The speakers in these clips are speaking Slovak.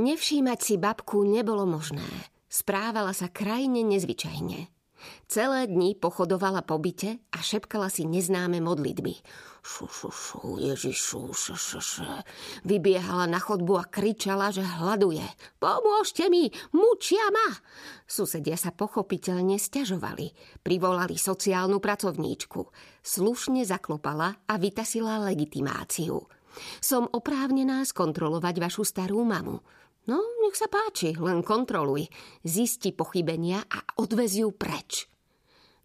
Nevšímať si babku nebolo možné. Správala sa krajne nezvyčajne. Celé dni pochodovala po byte a šepkala si neznáme modlitby. Ježišu, Vybiehala na chodbu a kričala, že hladuje. Pomôžte mi, mučia ma! Susedia sa pochopiteľne sťažovali. Privolali sociálnu pracovníčku. Slušne zaklopala a vytasila legitimáciu. Som oprávnená skontrolovať vašu starú mamu. No, nech sa páči, len kontroluj. Zisti pochybenia a odvez ju preč.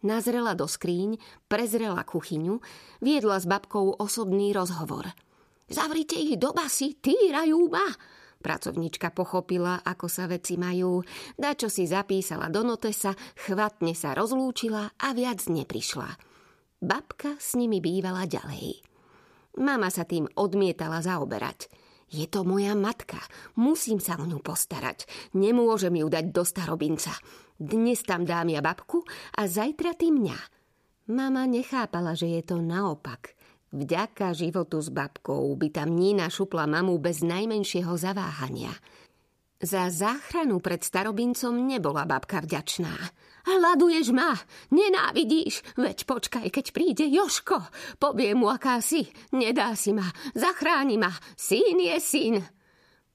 Nazrela do skríň, prezrela kuchyňu, viedla s babkou osobný rozhovor. Zavrite ich do basy, týrajú ma! Pracovnička pochopila, ako sa veci majú, dačo si zapísala do notesa, chvatne sa rozlúčila a viac neprišla. Babka s nimi bývala ďalej. Mama sa tým odmietala zaoberať. Je to moja matka, musím sa o ňu postarať. Nemôžem ju dať do starobinca. Dnes tam dám ja babku a zajtra ty mňa. Mama nechápala, že je to naopak. Vďaka životu s babkou by tam Nina šupla mamu bez najmenšieho zaváhania. Za záchranu pred starobincom nebola babka vďačná. Hladuješ ma, nenávidíš, veď počkaj, keď príde Joško. Poviem mu, aká si, nedá si ma, zachráni ma, syn je syn.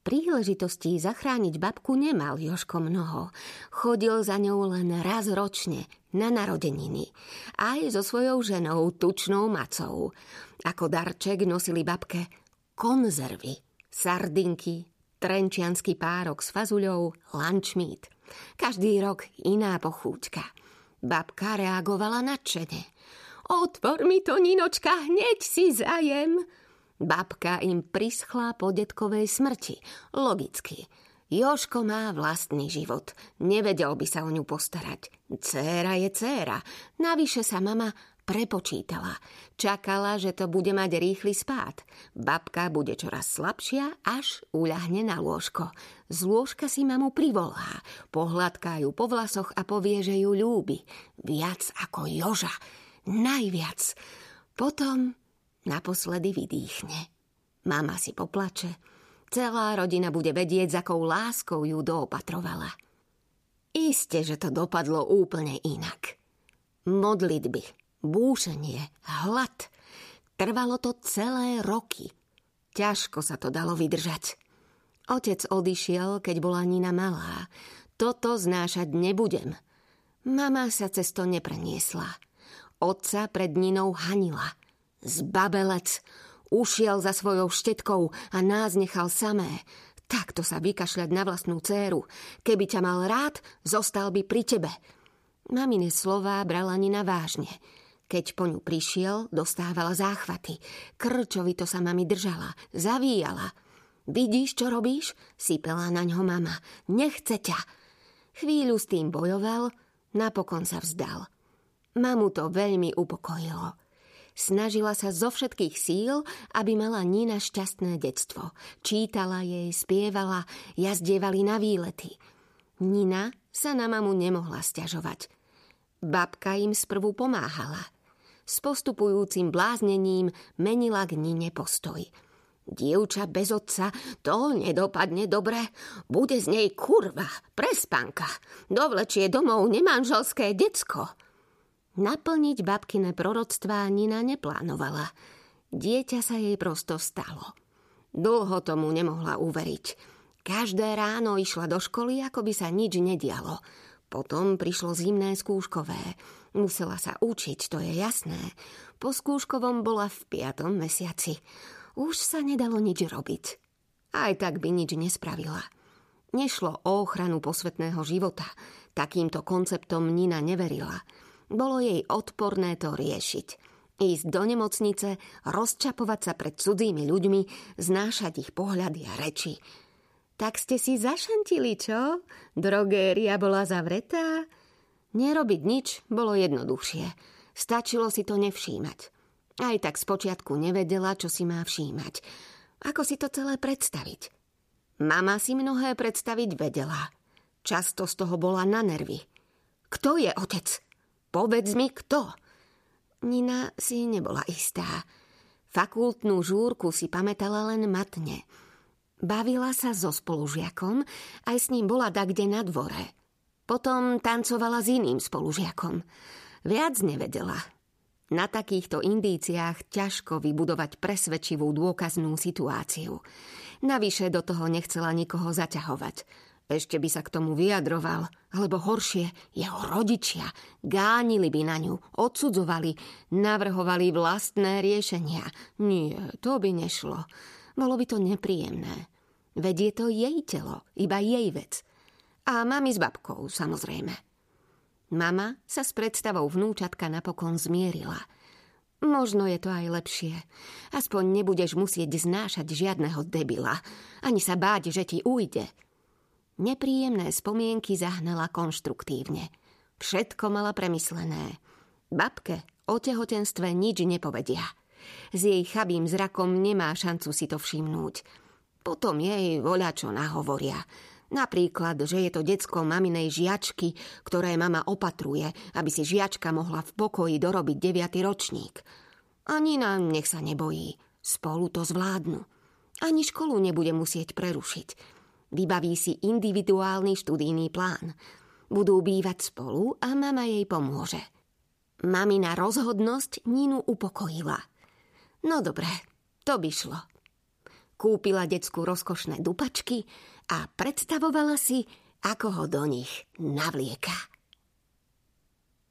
Príležitostí zachrániť babku nemal Joško mnoho. Chodil za ňou len raz ročne, na narodeniny. Aj so svojou ženou, tučnou macou. Ako darček nosili babke konzervy, sardinky, trenčiansky párok s fazuľou, lančmít. Každý rok iná pochúťka. Babka reagovala nadšene. Otvor mi to, Ninočka, hneď si zajem. Babka im prischla po detkovej smrti. Logicky. Jožko má vlastný život. Nevedel by sa o ňu postarať. Céra je céra. Navyše sa mama prepočítala. Čakala, že to bude mať rýchly spád. Babka bude čoraz slabšia, až uľahne na lôžko. Z lôžka si mamu privolá. Pohľadká ju po vlasoch a povie, že ju ľúbi. Viac ako Joža. Najviac. Potom naposledy vydýchne. Mama si poplače. Celá rodina bude vedieť, s akou láskou ju doopatrovala. Isté, že to dopadlo úplne inak. Modlitby, búšenie, hlad. Trvalo to celé roky. Ťažko sa to dalo vydržať. Otec odišiel, keď bola Nina malá. Toto znášať nebudem. Mama sa cez to nepreniesla. Otca pred Ninou hanila. Zbabelec. Ušiel za svojou štetkou a nás nechal samé. Takto sa vykašľať na vlastnú dcéru. Keby ťa mal rád, zostal by pri tebe. Mamine slová brala Nina vážne. Keď po ňu prišiel, dostávala záchvaty. Krčovito sa mami držala, zavíjala. Vidíš, čo robíš? Sypela na ňo mama. Nechce ťa. Chvíľu s tým bojoval, napokon sa vzdal. Mamu to veľmi upokojilo. Snažila sa zo všetkých síl, aby mala Nina šťastné detstvo. Čítala jej, spievala, jazdievali na výlety. Nina sa na mamu nemohla sťažovať. Babka im sprvu pomáhala. S postupujúcim bláznením menila k Nine postoj. Dievča bez otca, to nedopadne dobre. Bude z nej kurva, prespanka. Dovlečie domov nemanželské decko. Naplniť babkine proroctvá Nina neplánovala. Dieťa sa jej prosto stalo. Dlho tomu nemohla uveriť. Každé ráno išla do školy, ako by sa nič nedialo. Potom prišlo zimné skúškové. Musela sa učiť, to je jasné. Po skúškovom bola v 5. mesiaci. Už sa nedalo nič robiť. Aj tak by nič nespravila. Nešlo o ochranu posvetného života. Takýmto konceptom Nina neverila. Bolo jej odporné to riešiť. Ísť do nemocnice, rozčapovať sa pred cudzými ľuďmi, znášať ich pohľady a reči. Tak ste si zašantili, čo? Drogéria bola zavretá? Nerobiť nič bolo jednoduchšie. Stačilo si to nevšímať. Aj tak spočiatku nevedela, čo si má všímať. Ako si to celé predstaviť? Mama si mnohé predstaviť vedela. Často z toho bola na nervy. Kto je otec? Povedz mi, kto? Nina si nebola istá. Fakultnú žúrku si pamätala len matne. Bavila sa so spolužiakom, aj s ním bola dakde na dvore. Potom tancovala s iným spolužiakom. Viac nevedela. Na takýchto indíciách ťažko vybudovať presvedčivú dôkaznú situáciu. Navyše do toho nechcela nikoho zaťahovať. Ešte by sa k tomu vyjadroval, alebo horšie, jeho rodičia gánili by na ňu, odsudzovali, navrhovali vlastné riešenia. Nie, to by nešlo. Bolo by to nepríjemné. Veď je to jej telo, iba jej vec. A mami s babkou, samozrejme. Mama sa s predstavou vnúčatka napokon zmierila. Možno je to aj lepšie. Aspoň nebudeš musieť znášať žiadneho debila. Ani sa báť, že ti ujde. Nepríjemné spomienky zahnala konštruktívne. Všetko mala premyslené. Babke o tehotenstve nič nepovedia. S jej chabým zrakom nemá šancu si to všimnúť. Potom jej voľačo nahovoria. Napríklad, že je to decko maminej žiačky, ktoré mama opatruje, aby si žiačka mohla v pokoji dorobiť 9. ročník. Ani nám nech sa nebojí. Spolu to zvládnu. Ani školu nebude musieť prerušiť. Vybaví si individuálny študijný plán. Budú bývať spolu a mama jej pomôže. Mamina rozhodnosť Ninu upokojila. No dobre, to by šlo. Kúpila decku rozkošné dupačky a predstavovala si, ako ho do nich navlieka.